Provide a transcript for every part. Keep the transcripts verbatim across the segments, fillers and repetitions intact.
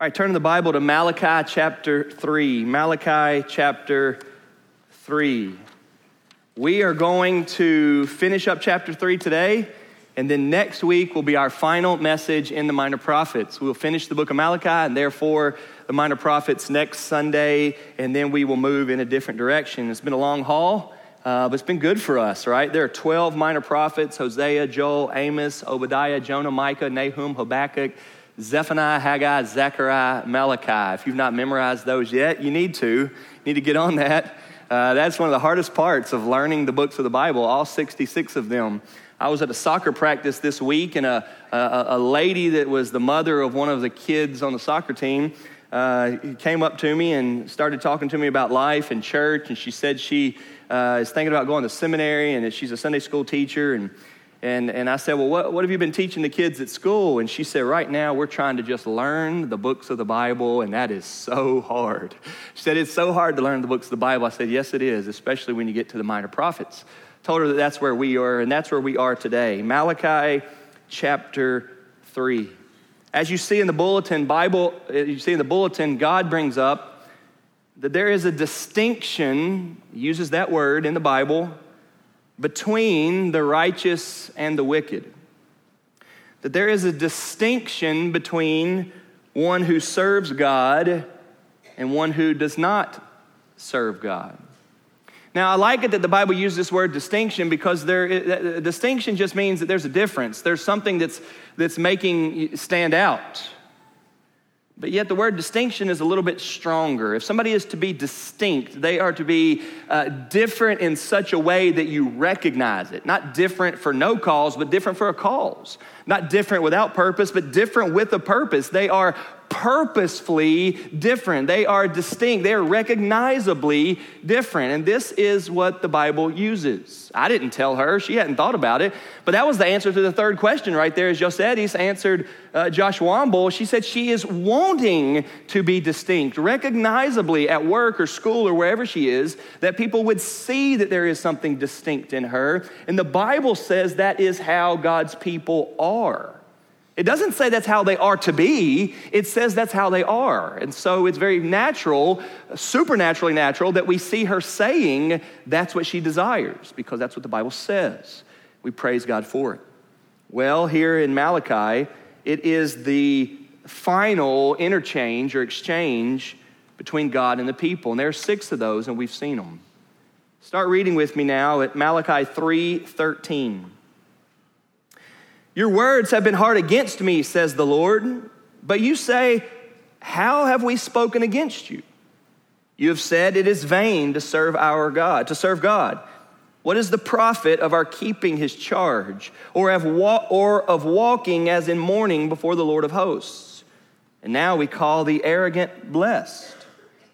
All right, turn in the Bible to Malachi chapter three. Malachi chapter three. We are going to finish up chapter three today, and then next week will be our final message in the Minor Prophets. We'll finish the book of Malachi and therefore the Minor Prophets next Sunday, and then we will move in a different direction. It's been a long haul, uh, but it's been good for us, right? There are twelve Minor Prophets: Hosea, Joel, Amos, Obadiah, Jonah, Micah, Nahum, Habakkuk, Zephaniah, Haggai, Zechariah, Malachi. If you've not memorized those yet, you need to. You need to get on that. Uh, that's one of the hardest parts of learning the books of the Bible, all sixty-six of them. I was at a soccer practice this week, and a, a, a lady that was the mother of one of the kids on the soccer team uh, came up to me and started talking to me about life and church, and she said she uh, is thinking about going to seminary, and that she's a Sunday school teacher, and And and I said, well, what, what have you been teaching the kids at school? And she said, right now, we're trying to just learn the books of the Bible, and that is so hard. She said, it's so hard to learn the books of the Bible. I said, yes, it is, especially when you get to the Minor Prophets. Told her that that's where we are, and that's where we are today. Malachi chapter three. As you see in the bulletin, Bible, you see in the bulletin, God brings up that there is a distinction, uses that word in the Bible, between the righteous and the wicked. That there is a distinction between one who serves God and one who does not serve God. Now, I like it that the Bible uses this word distinction, because there, distinction just means that there's a difference. There's something that's that's making you stand out. But yet the word distinction is a little bit stronger. If somebody is to be distinct, they are to be uh, different in such a way that you recognize it. Not different for no cause, but different for a cause. Not different without purpose, but different with a purpose. They are purposefully different. They are distinct. They are recognizably different. And this is what the Bible uses. I didn't tell her. She hadn't thought about it. But that was the answer to the third question right there, as Yosetis answered uh, Josh Womble. She said she is wanting to be distinct, recognizably at work or school or wherever she is, that people would see that there is something distinct in her. And the Bible says that is how God's people are. It doesn't say that's how they are to be. It says that's how they are. And so it's very natural, supernaturally natural, that we see her saying that's what she desires, because that's what the Bible says. We praise God for it. Well, here in Malachi, it is the final interchange or exchange between God and the people. And there are six of those, and we've seen them. Start reading with me now at Malachi three thirteen. Your words have been hard against me, says the Lord. But you say, how have we spoken against you? You have said it is vain to serve our God, to serve God. What is the profit of our keeping his charge, or of, wa- or of walking as in mourning before the Lord of hosts? And now we call the arrogant blessed.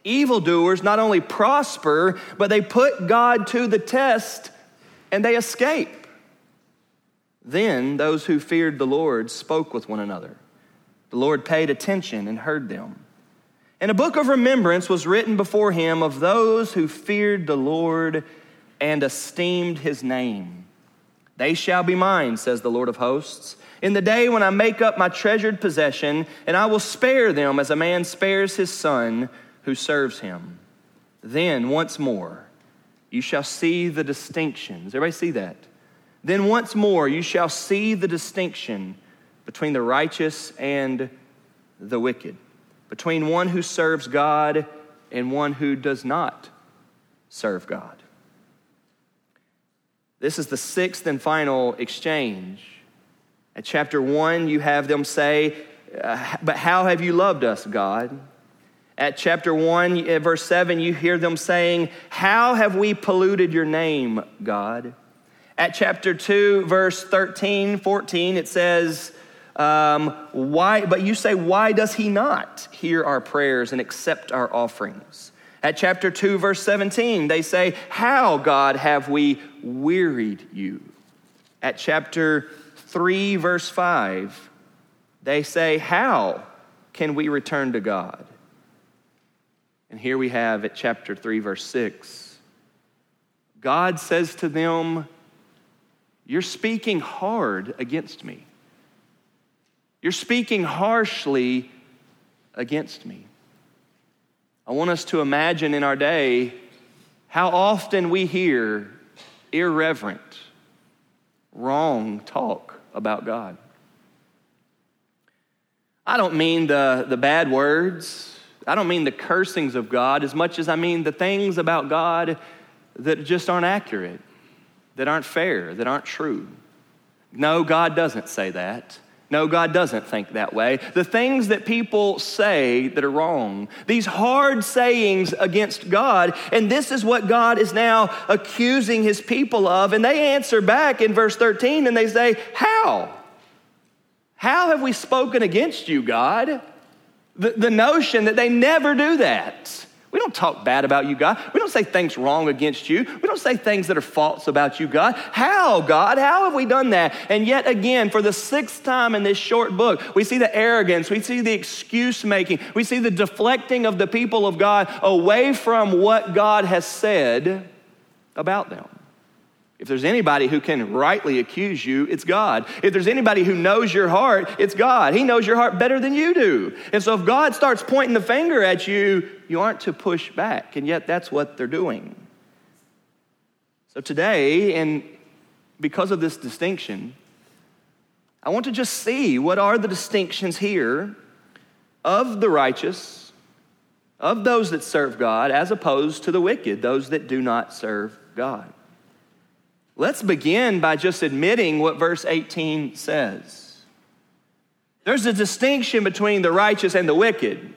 Evildoers not only prosper, but they put God to the test and they escape. Then those who feared the Lord spoke with one another. The Lord paid attention and heard them. And a book of remembrance was written before him of those who feared the Lord and esteemed his name. They shall be mine, says the Lord of hosts, in the day when I make up my treasured possession, and I will spare them as a man spares his son who serves him. Then once more you shall see the distinctions. Everybody see that? Then once more you shall see the distinction between the righteous and the wicked, between one who serves God and one who does not serve God. This is the sixth and final exchange. At chapter one, you have them say, but how have you loved us, God? At chapter one, verse seven, you hear them saying, how have we polluted your name, God? At chapter two, verse thirteen, fourteen, it says, um, "Why?" But you say, why does he not hear our prayers and accept our offerings? At chapter two, verse seventeen, they say, how, God, have we wearied you? At chapter three, verse five, they say, how can we return to God? And here we have at chapter three, verse six, God says to them, you're speaking hard against me. You're speaking harshly against me. I want us to imagine in our day how often we hear irreverent, wrong talk about God. I don't mean the, the bad words. I don't mean the cursings of God as much as I mean the things about God that just aren't accurate, that aren't fair, that aren't true. No, God doesn't say that. No, God doesn't think that way. The things that people say that are wrong, these hard sayings against God, and this is what God is now accusing his people of, and they answer back in verse thirteen, and they say, how? How have we spoken against you, God? The, the notion that they never do that. We don't talk bad about you, God. We don't say things wrong against you. We don't say things that are false about you, God. How, God? How have we done that? And yet again, for the sixth time in this short book, we see the arrogance. We see the excuse-making. We see the deflecting of the people of God away from what God has said about them. If there's anybody who can rightly accuse you, it's God. If there's anybody who knows your heart, it's God. He knows your heart better than you do. And so if God starts pointing the finger at you, you aren't to push back. And yet that's what they're doing. So today, and because of this distinction, I want to just see what are the distinctions here of the righteous, of those that serve God, as opposed to the wicked, those that do not serve God. Let's begin by just admitting what verse eighteen says. There's a distinction between the righteous and the wicked,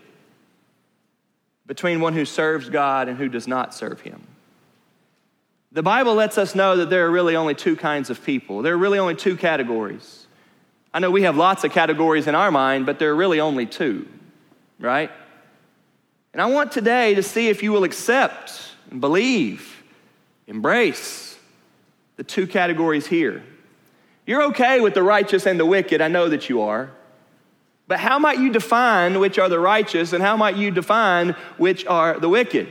between one who serves God and who does not serve him. The Bible lets us know that there are really only two kinds of people. There are really only two categories. I know we have lots of categories in our mind, but there are really only two, right? And I want today to see if you will accept and believe, embrace the two categories here. You're okay with the righteous and the wicked. I know that you are. But how might you define which are the righteous and how might you define which are the wicked?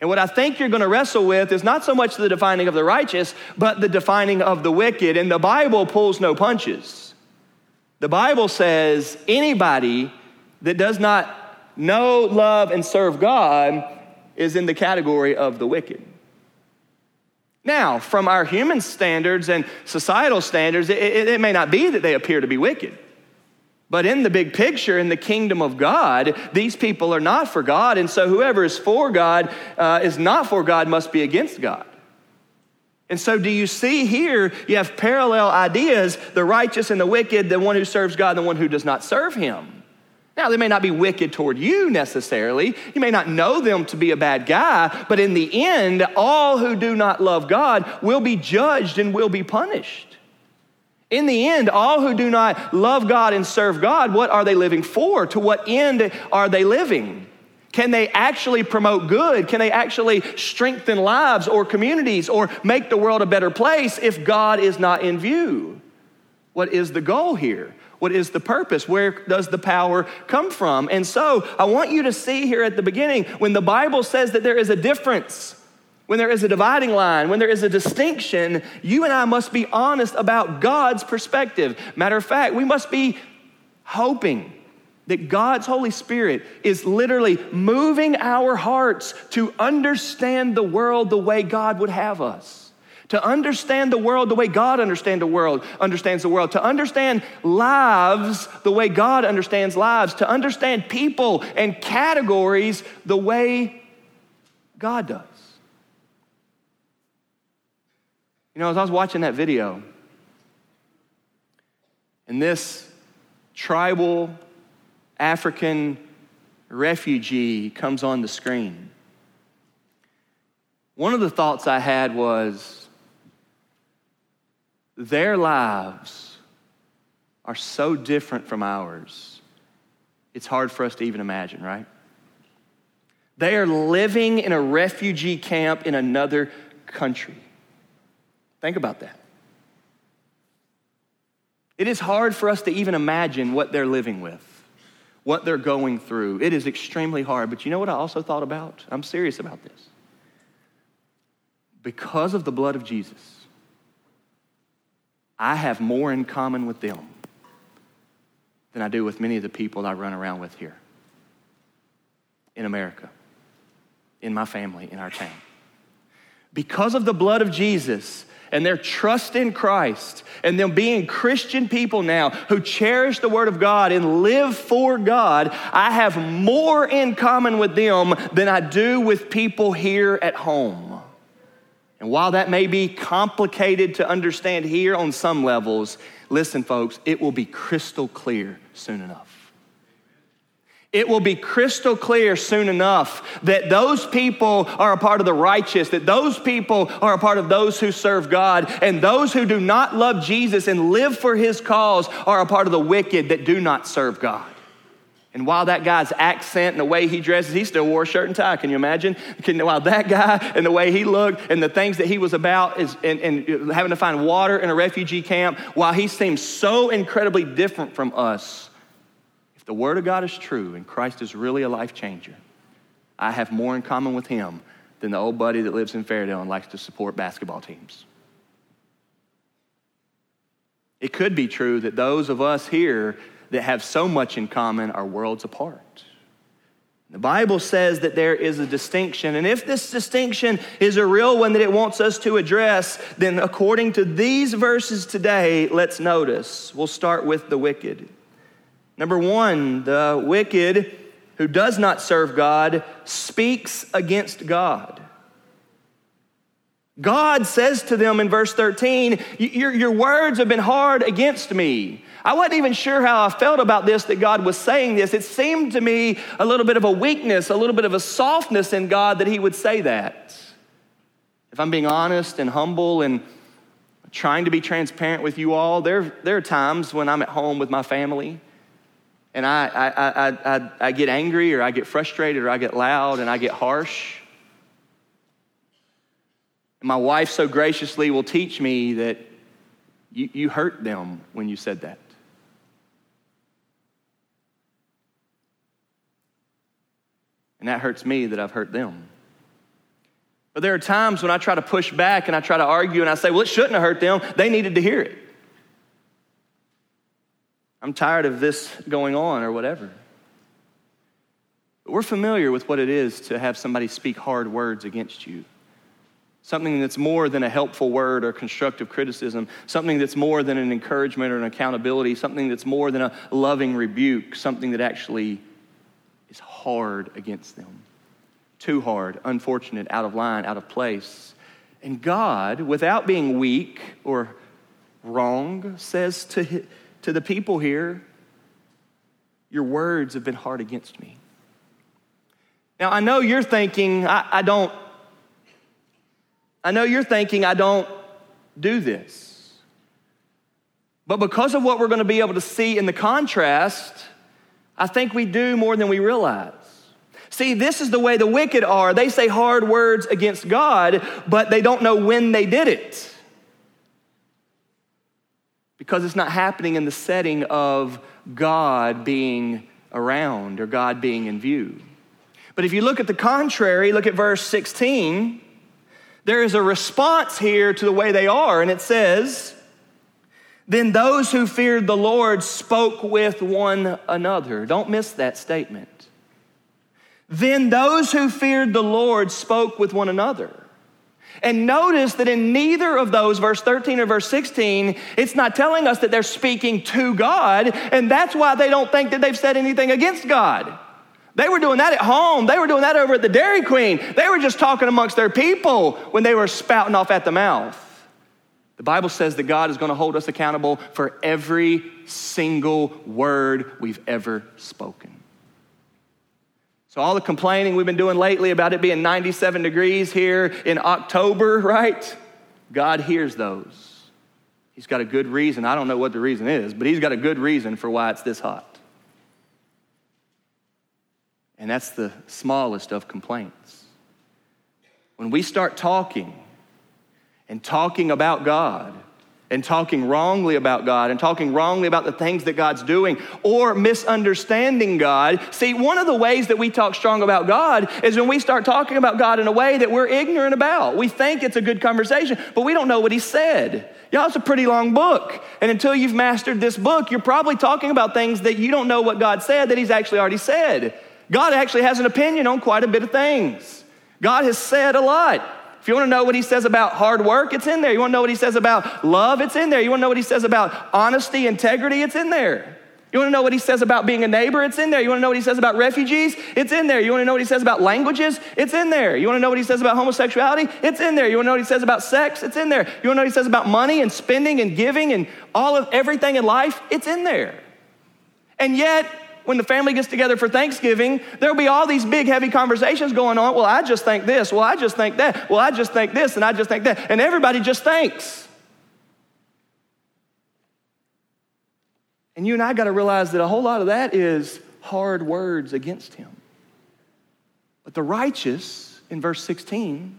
And what I think you're going to wrestle with is not so much the defining of the righteous, but the defining of the wicked. And the Bible pulls no punches. The Bible says anybody that does not know, love, and serve God is in the category of the wicked. Now, from our human standards and societal standards, it, it, it may not be that they appear to be wicked. But in the big picture, in the kingdom of God, these people are not for God. And so whoever is for God, uh, is not for God, must be against God. And so do you see here, you have parallel ideas, the righteous and the wicked, the one who serves God, and the one who does not serve him. Now, they may not be wicked toward you necessarily. You may not know them to be a bad guy, but in the end, all who do not love God will be judged and will be punished. In the end, all who do not love God and serve God, what are they living for? To what end are they living? Can they actually promote good? Can they actually strengthen lives or communities or make the world a better place if God is not in view? What is the goal here? What is the purpose? Where does the power come from? And so I want you to see here at the beginning, when the Bible says that there is a difference, when there is a dividing line, when there is a distinction, you and I must be honest about God's perspective. Matter of fact, we must be hoping that God's Holy Spirit is literally moving our hearts to understand the world the way God would have us. To understand the world the way God understands the world, understands the world. To understand lives the way God understands lives. To understand people and categories the way God does. You know, as I was watching that video, and this tribal African refugee comes on the screen, one of the thoughts I had was, their lives are so different from ours, it's hard for us to even imagine, right? They are living in a refugee camp in another country. Think about that. It is hard for us to even imagine what they're living with, what they're going through. It is extremely hard. But you know what I also thought about? I'm serious about this. Because of the blood of Jesus, I have more in common with them than I do with many of the people I run around with here. in America, in my family, in our town. Because of the blood of Jesus and their trust in Christ and them being Christian people now who cherish the Word of God and live for God, I have more in common with them than I do with people here at home. And while that may be complicated to understand here on some levels, listen, folks, it will be crystal clear soon enough. It will be crystal clear soon enough that those people are a part of the righteous, that those people are a part of those who serve God, and those who do not love Jesus and live for his cause are a part of the wicked that do not serve God. And while that guy's accent and the way he dresses, he still wore a shirt and tie, can you imagine? Can, while that guy and the way he looked and the things that he was about is, and, and having to find water in a refugee camp, while he seems so incredibly different from us, the Word of God is true, and Christ is really a life changer. I have more in common with him than the old buddy that lives in Fairdale and likes to support basketball teams. It could be true that those of us here that have so much in common are worlds apart. The Bible says that there is a distinction, and if this distinction is a real one that it wants us to address, then according to these verses today, let's notice. We'll start with the wicked. Number one, the wicked who does not serve God speaks against God. God says to them in verse thirteen, your, your words have been hard against me. I wasn't even sure how I felt about this, that God was saying this. It seemed to me a little bit of a weakness, a little bit of a softness in God that he would say that. If I'm being honest and humble and trying to be transparent with you all, there, there are times when I'm at home with my family and I, I, I, I, I get angry or I get frustrated or I get loud and I get harsh. And my wife so graciously will teach me that you, you hurt them when you said that. And that hurts me that I've hurt them. But there are times when I try to push back and I try to argue and I say, well, it shouldn't have hurt them. They needed to hear it. I'm tired of this going on or whatever. But we're familiar with what it is to have somebody speak hard words against you. Something that's more than a helpful word or constructive criticism. Something that's more than an encouragement or an accountability. Something that's more than a loving rebuke. Something that actually is hard against them. Too hard, unfortunate, out of line, out of place. And God, without being weak or wrong, says to him, to the people here, your words have been hard against me. Now, I know you're thinking, I, I don't, I know you're thinking I don't do this. But because of what we're going to be able to see in the contrast, I think we do more than we realize. See, this is the way the wicked are. They say hard words against God, but they don't know when they did it, because it's not happening in the setting of God being around or God being in view. But if you look at the contrary, look at verse sixteen, there is a response here to the way they are, and it says, then those who feared the Lord spoke with one another. Don't miss that statement. Then those who feared the Lord spoke with one another. And notice that in neither of those, verse thirteen or verse sixteen, it's not telling us that they're speaking to God, and that's why they don't think that they've said anything against God. They were doing that at home. They were doing that over at the Dairy Queen. They were just talking amongst their people when they were spouting off at the mouth. The Bible says that God is going to hold us accountable for every single word we've ever spoken. So all the complaining we've been doing lately about it being ninety-seven degrees here in October, right? God hears those. He's got a good reason. I don't know what the reason is, but he's got a good reason for why it's this hot. And that's the smallest of complaints. When we start talking and talking about God, and talking wrongly about God, and talking wrongly about the things that God's doing, or misunderstanding God. See, one of the ways that we talk strong about God is when we start talking about God in a way that we're ignorant about. We think it's a good conversation, but we don't know what he said. Y'all, it's a pretty long book, and until you've mastered this book, you're probably talking about things that you don't know what God said that he's actually already said. God actually has an opinion on quite a bit of things. God has said a lot. If you want to know what he says about hard work, it's in there. You want to know what he says about love, it's in there. You want to know what he says about honesty, integrity, it's in there. You want to know what he says about being a neighbor, it's in there. You want to know what he says about refugees, it's in there. You want to know what he says about languages, it's in there. You want to know what he says about homosexuality, it's in there. You want to know what he says about sex, it's in there. You want to know what he says about money and spending and giving and all of everything in life, it's in there. And yet, when the family gets together for Thanksgiving, there'll be all these big, heavy conversations going on. Well, I just think this. Well, I just think that. Well, I just think this, and I just think that. And everybody just thinks. And you and I got to realize that a whole lot of that is hard words against him. But the righteous, in verse sixteen,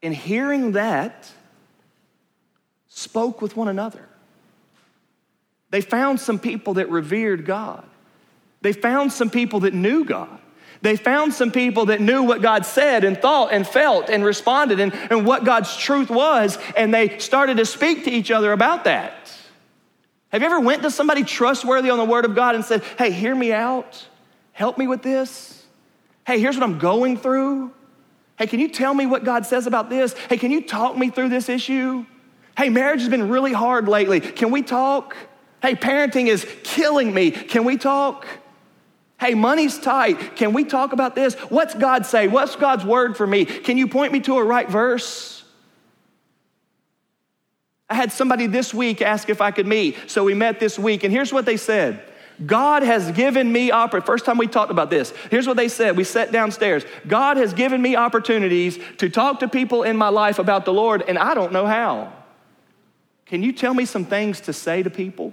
in hearing that, spoke with one another. They found some people that revered God. They found some people that knew God. They found some people that knew what God said and thought and felt and responded and, and what God's truth was, and they started to speak to each other about that. Have you ever went to somebody trustworthy on the Word of God and said, hey, hear me out. Help me with this. Hey, here's what I'm going through. Hey, can you tell me what God says about this? Hey, can you talk me through this issue? Hey, marriage has been really hard lately. Can we talk? Hey, parenting is killing me. Can we talk? Hey, money's tight. Can we talk about this? What's God say? What's God's word for me? Can you point me to a right verse? I had somebody this week ask if I could meet, so we met this week, and here's what they said. God has given me opportunities. First time we talked about this. Here's what they said. We sat downstairs. God has given me opportunities to talk to people in my life about the Lord, and I don't know how. Can you tell me some things to say to people?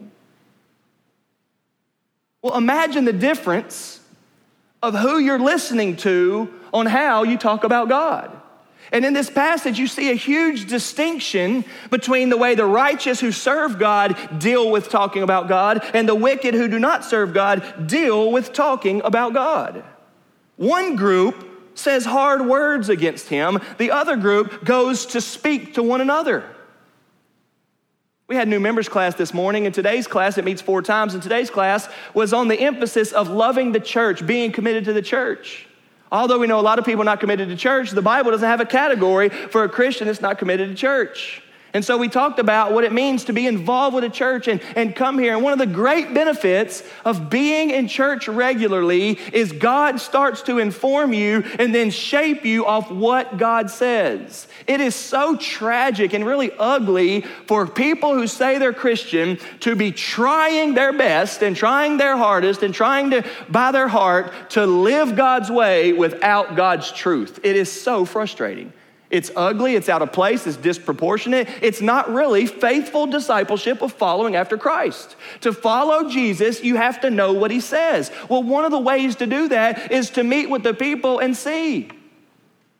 Well, imagine the difference of who you're listening to on how you talk about God. And in this passage, you see a huge distinction between the way the righteous who serve God deal with talking about God and the wicked who do not serve God deal with talking about God. One group says hard words against him. The other group goes to speak to one another. We had new members class this morning, and today's class, it meets four times, and today's class was on the emphasis of loving the church, being committed to the church. Although we know a lot of people are not committed to church, the Bible doesn't have a category for a Christian that's not committed to church. And so we talked about what it means to be involved with a church and, and come here. And one of the great benefits of being in church regularly is God starts to inform you and then shape you off what God says. It is so tragic and really ugly for people who say they're Christian to be trying their best and trying their hardest and trying to, by their heart, to live God's way without God's truth. It is so frustrating. It's ugly, it's out of place, it's disproportionate. It's not really faithful discipleship of following after Christ. To follow Jesus, you have to know what he says. Well, one of the ways to do that is to meet with the people and see.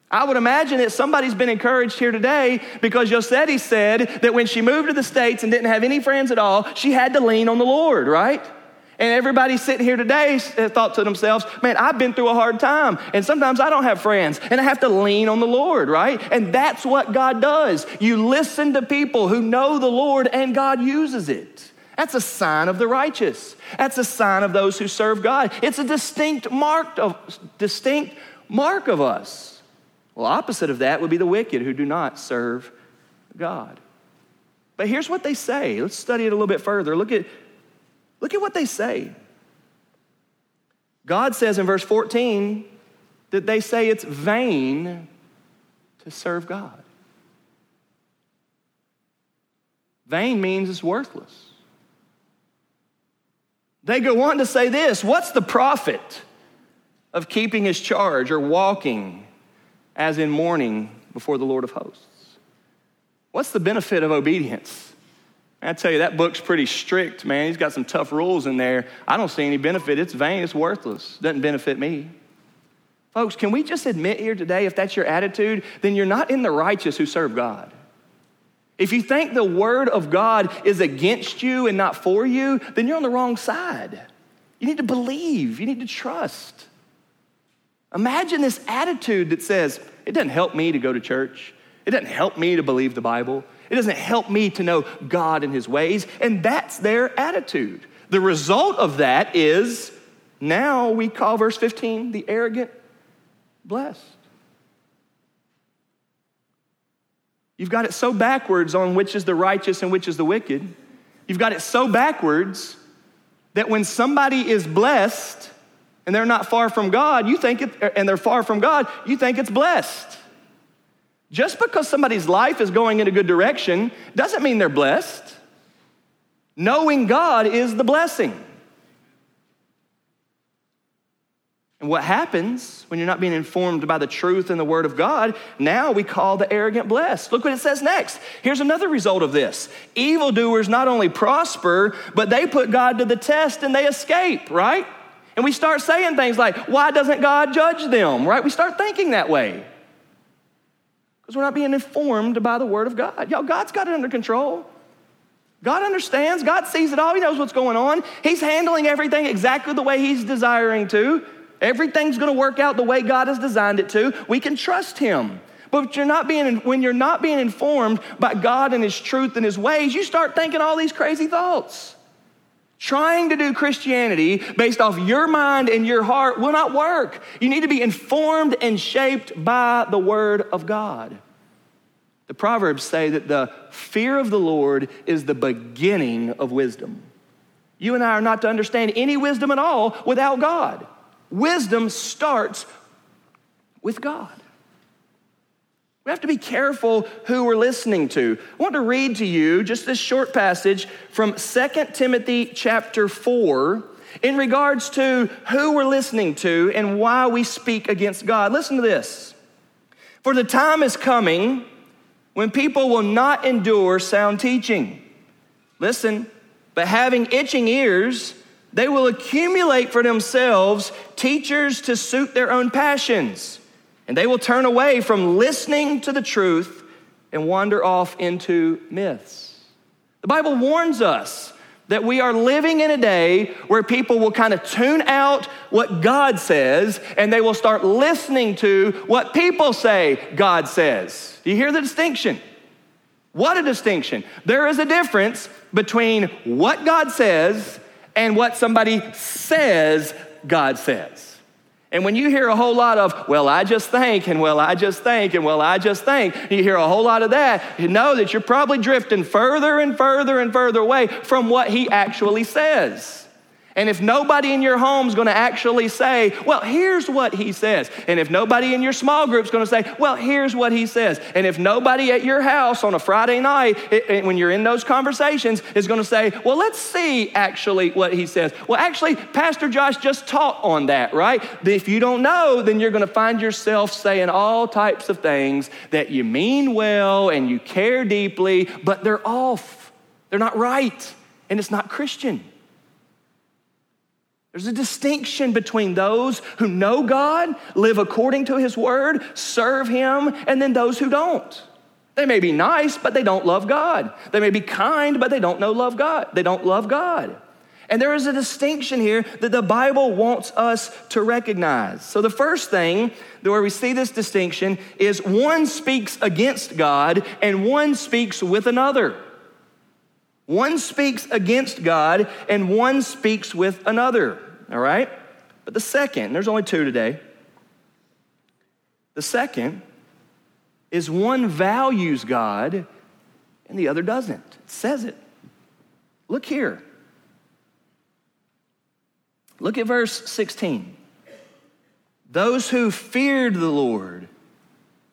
I would imagine that somebody's been encouraged here today because Yosetis said that when she moved to the States and didn't have any friends at all, she had to lean on the Lord, right? And everybody sitting here today thought to themselves, man, I've been through a hard time, and sometimes I don't have friends, and I have to lean on the Lord, right? And that's what God does. You listen to people who know the Lord, and God uses it. That's a sign of the righteous. That's a sign of those who serve God. It's a distinct mark of, distinct mark of us. Well, opposite of that would be the wicked who do not serve God. But here's what they say. Let's study it a little bit further. Look at Look at what they say. God says in verse fourteen that they say it's vain to serve God. Vain means it's worthless. They go on to say this, what's the profit of keeping his charge or walking as in mourning before the Lord of hosts? What's the benefit of obedience? I tell you, that book's pretty strict, man. He's got some tough rules in there. I don't see any benefit. It's vain. It's worthless. Doesn't benefit me. Folks, can we just admit here today, if that's your attitude, then you're not in the righteous who serve God. If you think the word of God is against you and not for you, then you're on the wrong side. You need to believe. You need to trust. Imagine this attitude that says, it doesn't help me to go to church. It doesn't help me to believe the Bible. It doesn't help me to know God and his ways, and that's their attitude. The result of that is Now we call verse fifteen the arrogant blessed. You've got it so backwards on which is the righteous and which is the wicked. You've got it so backwards that when somebody is blessed and they're not far from God, you think it, and they're far from God, you think it's blessed. Just because somebody's life is going in a good direction doesn't mean they're blessed. Knowing God is the blessing. And what happens when you're not being informed by the truth and the word of God, now we call the arrogant blessed. Look what it says next. Here's another result of this. Evildoers not only prosper, but they put God to the test and they escape, right? And we start saying things like, why doesn't God judge them, right? We start thinking that way because we're not being informed by the word of God. Y'all, God's got it under control. God understands. God sees it all. He knows what's going on. He's handling everything exactly the way he's desiring to. Everything's going to work out the way God has designed it to. We can trust him. But you're not being, when you're not being informed by God and his truth and his ways, you start thinking all these crazy thoughts. Trying to do Christianity based off your mind and your heart will not work. You need to be informed and shaped by the word of God. The Proverbs say that the fear of the Lord is the beginning of wisdom. You and I are not to understand any wisdom at all without God. Wisdom starts with God. We have to be careful who we're listening to. I want to read to you just this short passage from Second Timothy chapter four in regards to who we're listening to and why we speak against God. Listen to this. For the time is coming when people will not endure sound teaching. Listen, but having itching ears, they will accumulate for themselves teachers to suit their own passions, and they will turn away from listening to the truth and wander off into myths. The Bible warns us that we are living in a day where people will kind of tune out what God says, and they will start listening to what people say God says. Do you hear the distinction? What a distinction. There is a difference between what God says and what somebody says God says. And when you hear a whole lot of, well, I just think, and well, I just think, and well, I just think, you hear a whole lot of that, you know that you're probably drifting further and further and further away from what he actually says. And if nobody in your home's gonna actually say, well, here's what he says. And if nobody in your small group's gonna say, well, here's what he says. And if nobody at your house on a Friday night, it, it, when you're in those conversations, is gonna say, well, let's see actually what he says. Well, actually, Pastor Josh just taught on that, right? If you don't know, then you're gonna find yourself saying all types of things that you mean well and you care deeply, but they're off. They're not right, and it's not Christian. There's a distinction between those who know God, live according to his word, serve him, and then those who don't. They may be nice, but they don't love God. They may be kind, but they don't know love God. They don't love God. And there is a distinction here that the Bible wants us to recognize. So the first thing where we see this distinction is one speaks against God and one speaks with another. One speaks against God and one speaks with another, all right? But the second, there's only two today. The second is one values God and the other doesn't. It says it. Look here. Look at verse sixteen. Those who feared the Lord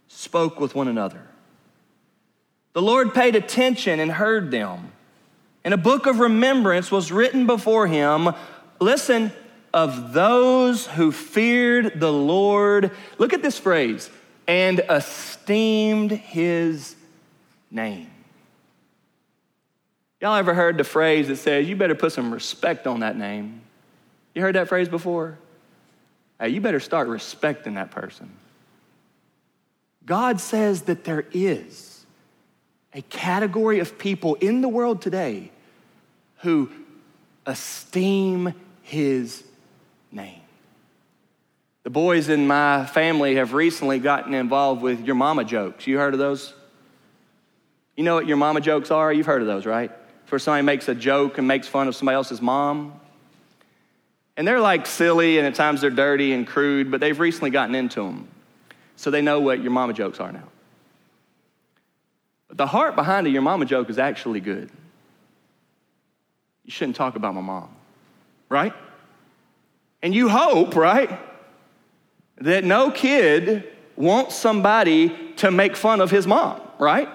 spoke with one another. The Lord paid attention and heard them. And a book of remembrance was written before him, listen, of those who feared the Lord. Look at this phrase, and esteemed his name. Y'all ever heard the phrase that says, you better put some respect on that name? You heard that phrase before? Hey, you better start respecting that person. God says that there is a category of people in the world today who esteem his name. The boys in my family have recently gotten involved with your mama jokes. You heard of those? You know what your mama jokes are? You've heard of those, right? Where somebody makes a joke and makes fun of somebody else's mom. And they're like silly, and at times they're dirty and crude, but they've recently gotten into them. So they know what your mama jokes are now. But the heart behind a your mama joke is actually good. You shouldn't talk about my mom, right? And you hope, right, that no kid wants somebody to make fun of his mom, right?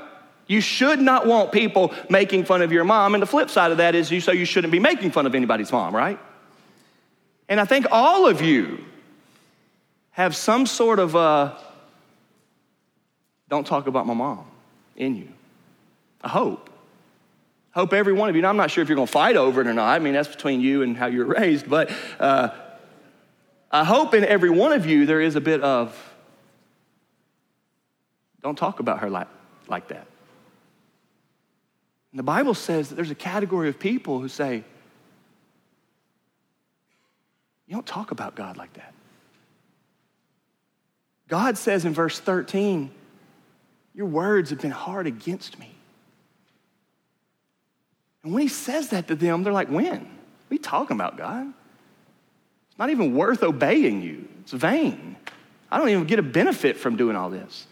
You should not want people making fun of your mom. And the flip side of that is you so you shouldn't be making fun of anybody's mom, right? And I think all of you have some sort of uh, don't talk about my mom in you. I hope. I hope every one of you. Now, I'm not sure if you're going to fight over it or not. I mean, that's between you and how you're raised. But uh, I hope in every one of you there is a bit of don't talk about her like, like that. And the Bible says that there's a category of people who say, you don't talk about God like that. God says in verse thirteen, your words have been hard against me. And when he says that to them, they're like, when? What are you talking about, God? It's not even worth obeying you. It's vain. I don't even get a benefit from doing all this.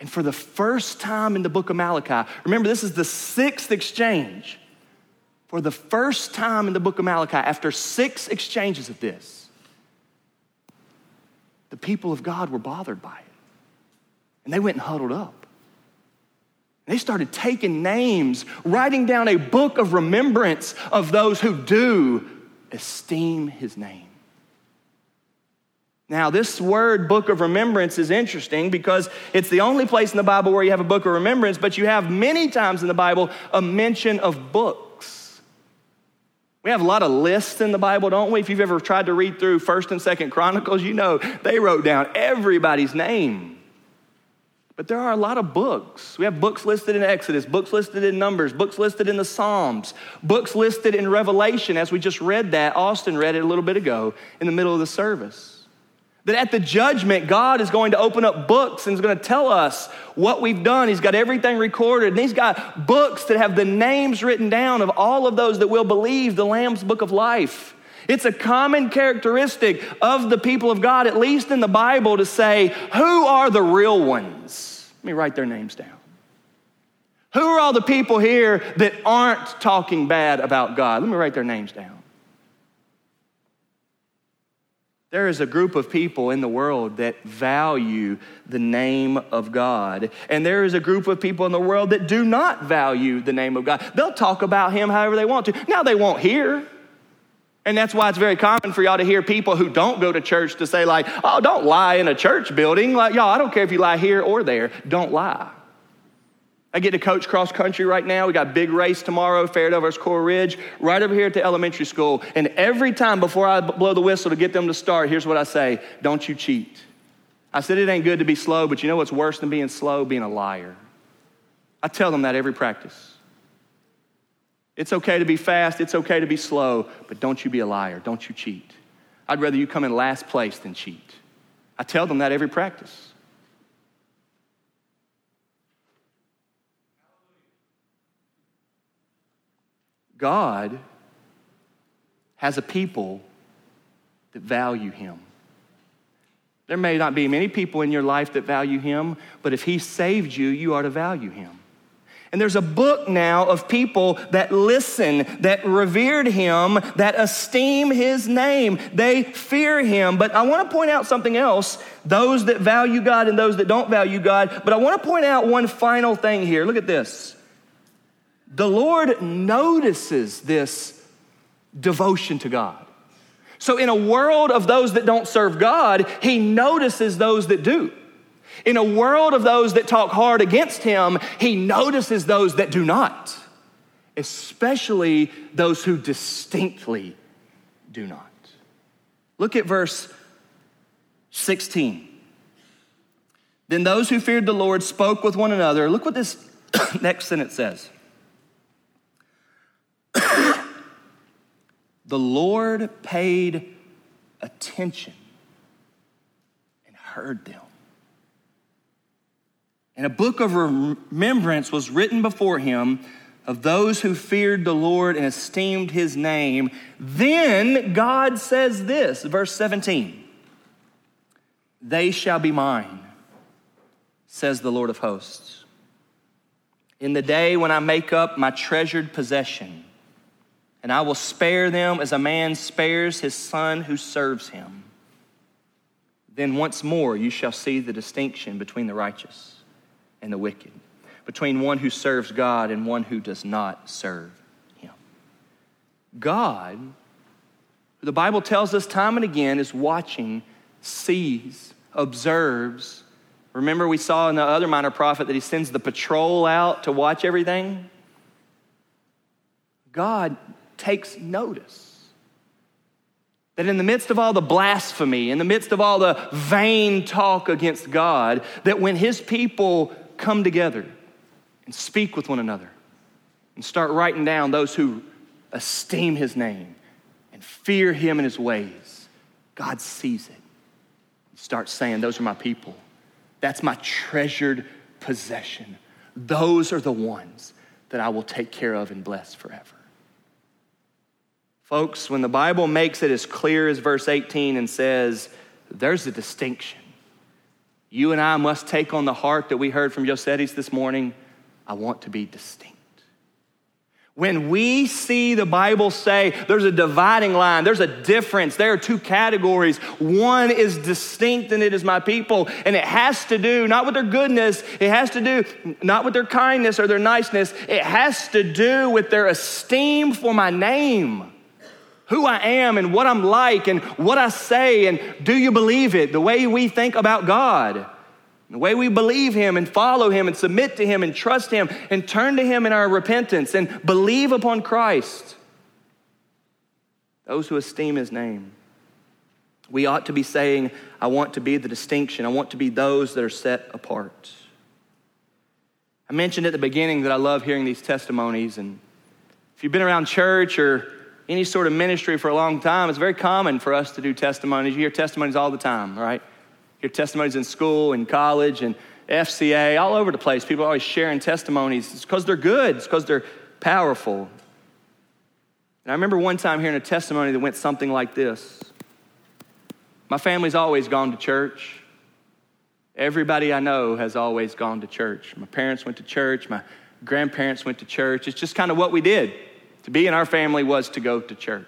And for the first time in the book of Malachi, remember this is the sixth exchange. For the first time in the book of Malachi, after six exchanges of this, the people of God were bothered by it. And they went and huddled up. And they started taking names, writing down a book of remembrance of those who do esteem his name. Now, this word book of remembrance is interesting because it's the only place in the Bible where you have a book of remembrance, but you have many times in the Bible a mention of books. We have a lot of lists in the Bible, don't we? If you've ever tried to read through First and Second Chronicles, you know they wrote down everybody's name. But there are a lot of books. We have books listed in Exodus, books listed in Numbers, books listed in the Psalms, books listed in Revelation, as we just read that. Austin read it a little bit ago in the middle of the service. That at the judgment, God is going to open up books and is going to tell us what we've done. He's got everything recorded. And he's got books that have the names written down of all of those that will believe, the Lamb's Book of Life. It's a common characteristic of the people of God, at least in the Bible, to say, who are the real ones? Let me write their names down. Who are all the people here that aren't talking bad about God? Let me write their names down. There is a group of people in the world that value the name of God. And there is a group of people in the world that do not value the name of God. They'll talk about him however they want to. Now, they won't hear. And that's why it's very common for y'all to hear people who don't go to church to say like, oh, don't lie in a church building. Like, y'all, I don't care if you lie here or there. Don't lie. I get to coach cross country right now. We got a big race tomorrow, Fairdale versus Coral Ridge, right over here at the elementary school. And every time before I blow the whistle to get them to start, here's what I say, don't you cheat. I said it ain't good to be slow, but you know what's worse than being slow? Being a liar. I tell them that every practice. It's okay to be fast, it's okay to be slow, but don't you be a liar, don't you cheat. I'd rather you come in last place than cheat. I tell them that every practice. God has a people that value him. There may not be many people in your life that value him, but if he saved you, you are to value him. And there's a book now of people that listen, that revered him, that esteem his name. They fear him. But I want to point out something else, those that value God and those that don't value God. But I want to point out one final thing here. Look at this. The Lord notices this devotion to God. So in a world of those that don't serve God, he notices those that do. In a world of those that talk hard against him, he notices those that do not, especially those who distinctly do not. Look at verse sixteen. Then those who feared the Lord spoke with one another. Look what this next sentence says. The Lord paid attention and heard them. And a book of remembrance was written before him of those who feared the Lord and esteemed his name. Then God says this, verse seventeen, they shall be mine, says the Lord of hosts. In the day when I make up my treasured possession, and I will spare them as a man spares his son who serves him. Then once more you shall see the distinction between the righteous and the wicked, between one who serves God and one who does not serve him. God, who the Bible tells us time and again is watching, sees, observes. Remember we saw in the other minor prophet that he sends the patrol out to watch everything? God takes notice that in the midst of all the blasphemy, in the midst of all the vain talk against God, that when his people come together and speak with one another and start writing down those who esteem his name and fear him and his ways, God sees it and starts saying, those are my people. That's my treasured possession. Those are the ones that I will take care of and bless forever. Folks, when the Bible makes it as clear as verse eighteen and says, there's a distinction. You and I must take on the heart that we heard from Yosetis this morning. I want to be distinct. When we see the Bible say there's a dividing line, there's a difference, there are two categories. One is distinct and it is my people. And it has to do not with their goodness. It has to do not with their kindness or their niceness. It has to do with their esteem for my name. Who I am and what I'm like and what I say, and do you believe it? The way we think about God, the way we believe him and follow him and submit to him and trust him and turn to him in our repentance and believe upon Christ. Those who esteem his name. We ought to be saying, I want to be the distinction. I want to be those that are set apart. I mentioned at the beginning that I love hearing these testimonies, and if you've been around church or any sort of ministry for a long time, it's very common for us to do testimonies. You hear testimonies all the time, right? You hear testimonies in school, in college, and F C A, all over the place. People are always sharing testimonies. It's because they're good. It's because they're powerful. And I remember one time hearing a testimony that went something like this. My family's always gone to church. Everybody I know has always gone to church. My parents went to church. My grandparents went to church. It's just kind of what we did. To be in our family was to go to church.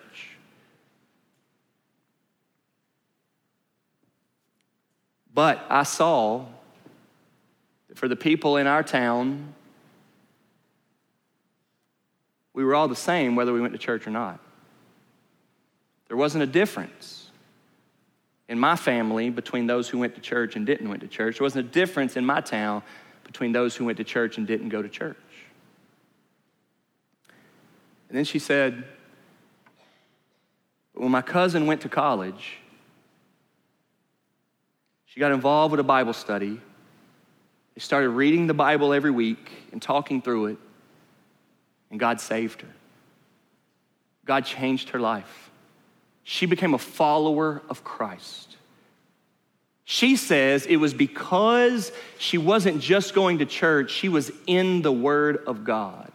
But I saw that for the people in our town, we were all the same whether we went to church or not. There wasn't a difference in my family between those who went to church and didn't went to church. There wasn't a difference in my town between those who went to church and didn't go to church. And then she said, when my cousin went to college, she got involved with a Bible study. They started reading the Bible every week and talking through it, and God saved her. God changed her life. She became a follower of Christ. She says it was because she wasn't just going to church, she was in the Word of God.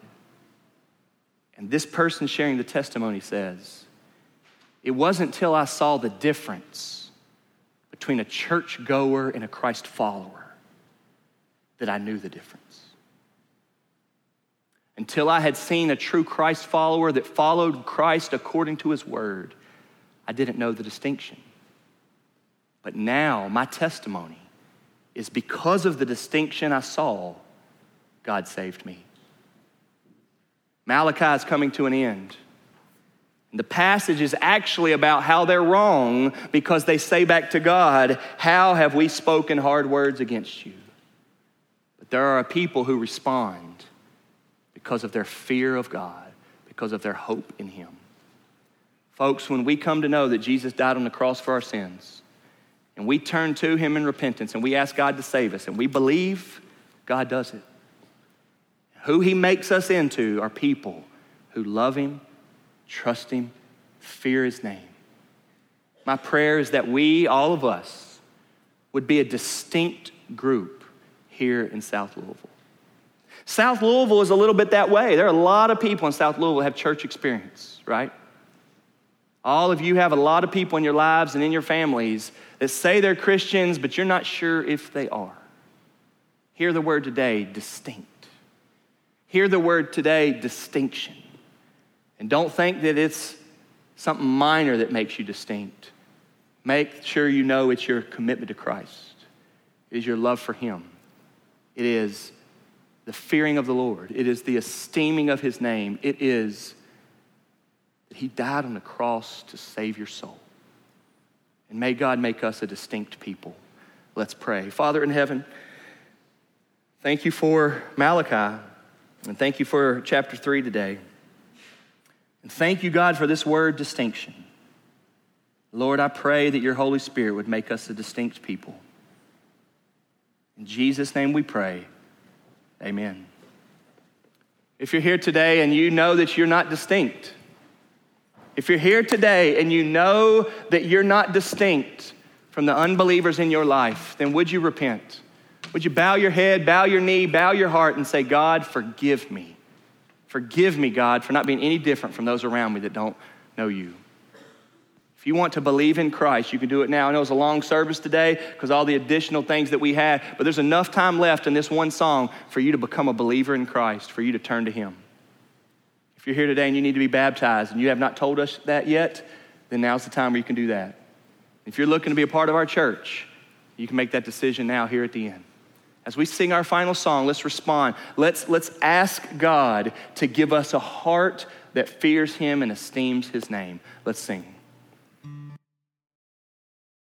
And this person sharing the testimony says, it wasn't till I saw the difference between a churchgoer and a Christ follower that I knew the difference. Until I had seen a true Christ follower that followed Christ according to his word, I didn't know the distinction. But now my testimony is because of the distinction I saw, God saved me. Malachi is coming to an end. And the passage is actually about how they're wrong because they say back to God, how have we spoken hard words against you? But there are a people who respond because of their fear of God, because of their hope in him. Folks, when we come to know that Jesus died on the cross for our sins, and we turn to him in repentance, and we ask God to save us, and we believe, God does it. Who he makes us into are people who love him, trust him, fear his name. My prayer is that we, all of us, would be a distinct group here in South Louisville. South Louisville is a little bit that way. There are a lot of people in South Louisville that have church experience, right? All of you have a lot of people in your lives and in your families that say they're Christians, but you're not sure if they are. Hear the word today, distinct. Hear the word today, distinction. And don't think that it's something minor that makes you distinct. Make sure you know it's your commitment to Christ. It is your love for him. It is the fearing of the Lord. It is the esteeming of his name. It is that he died on the cross to save your soul. And may God make us a distinct people. Let's pray. Father in heaven, thank you for Malachi, and thank you for chapter three today. And thank you, God, for this word, distinction. Lord, I pray that your Holy Spirit would make us a distinct people. In Jesus' name we pray, amen. If you're here today and you know that you're not distinct, if you're here today and you know that you're not distinct from the unbelievers in your life, then would you repent? Would you bow your head, bow your knee, bow your heart, and say, God, forgive me. Forgive me, God, for not being any different from those around me that don't know you. If you want to believe in Christ, you can do it now. I know it's a long service today because all the additional things that we had, but there's enough time left in this one song for you to become a believer in Christ, for you to turn to him. If you're here today and you need to be baptized and you have not told us that yet, then now's the time where you can do that. If you're looking to be a part of our church, you can make that decision now here at the end. As we sing our final song, let's respond. Let's, let's ask God to give us a heart that fears him and esteems his name. Let's sing.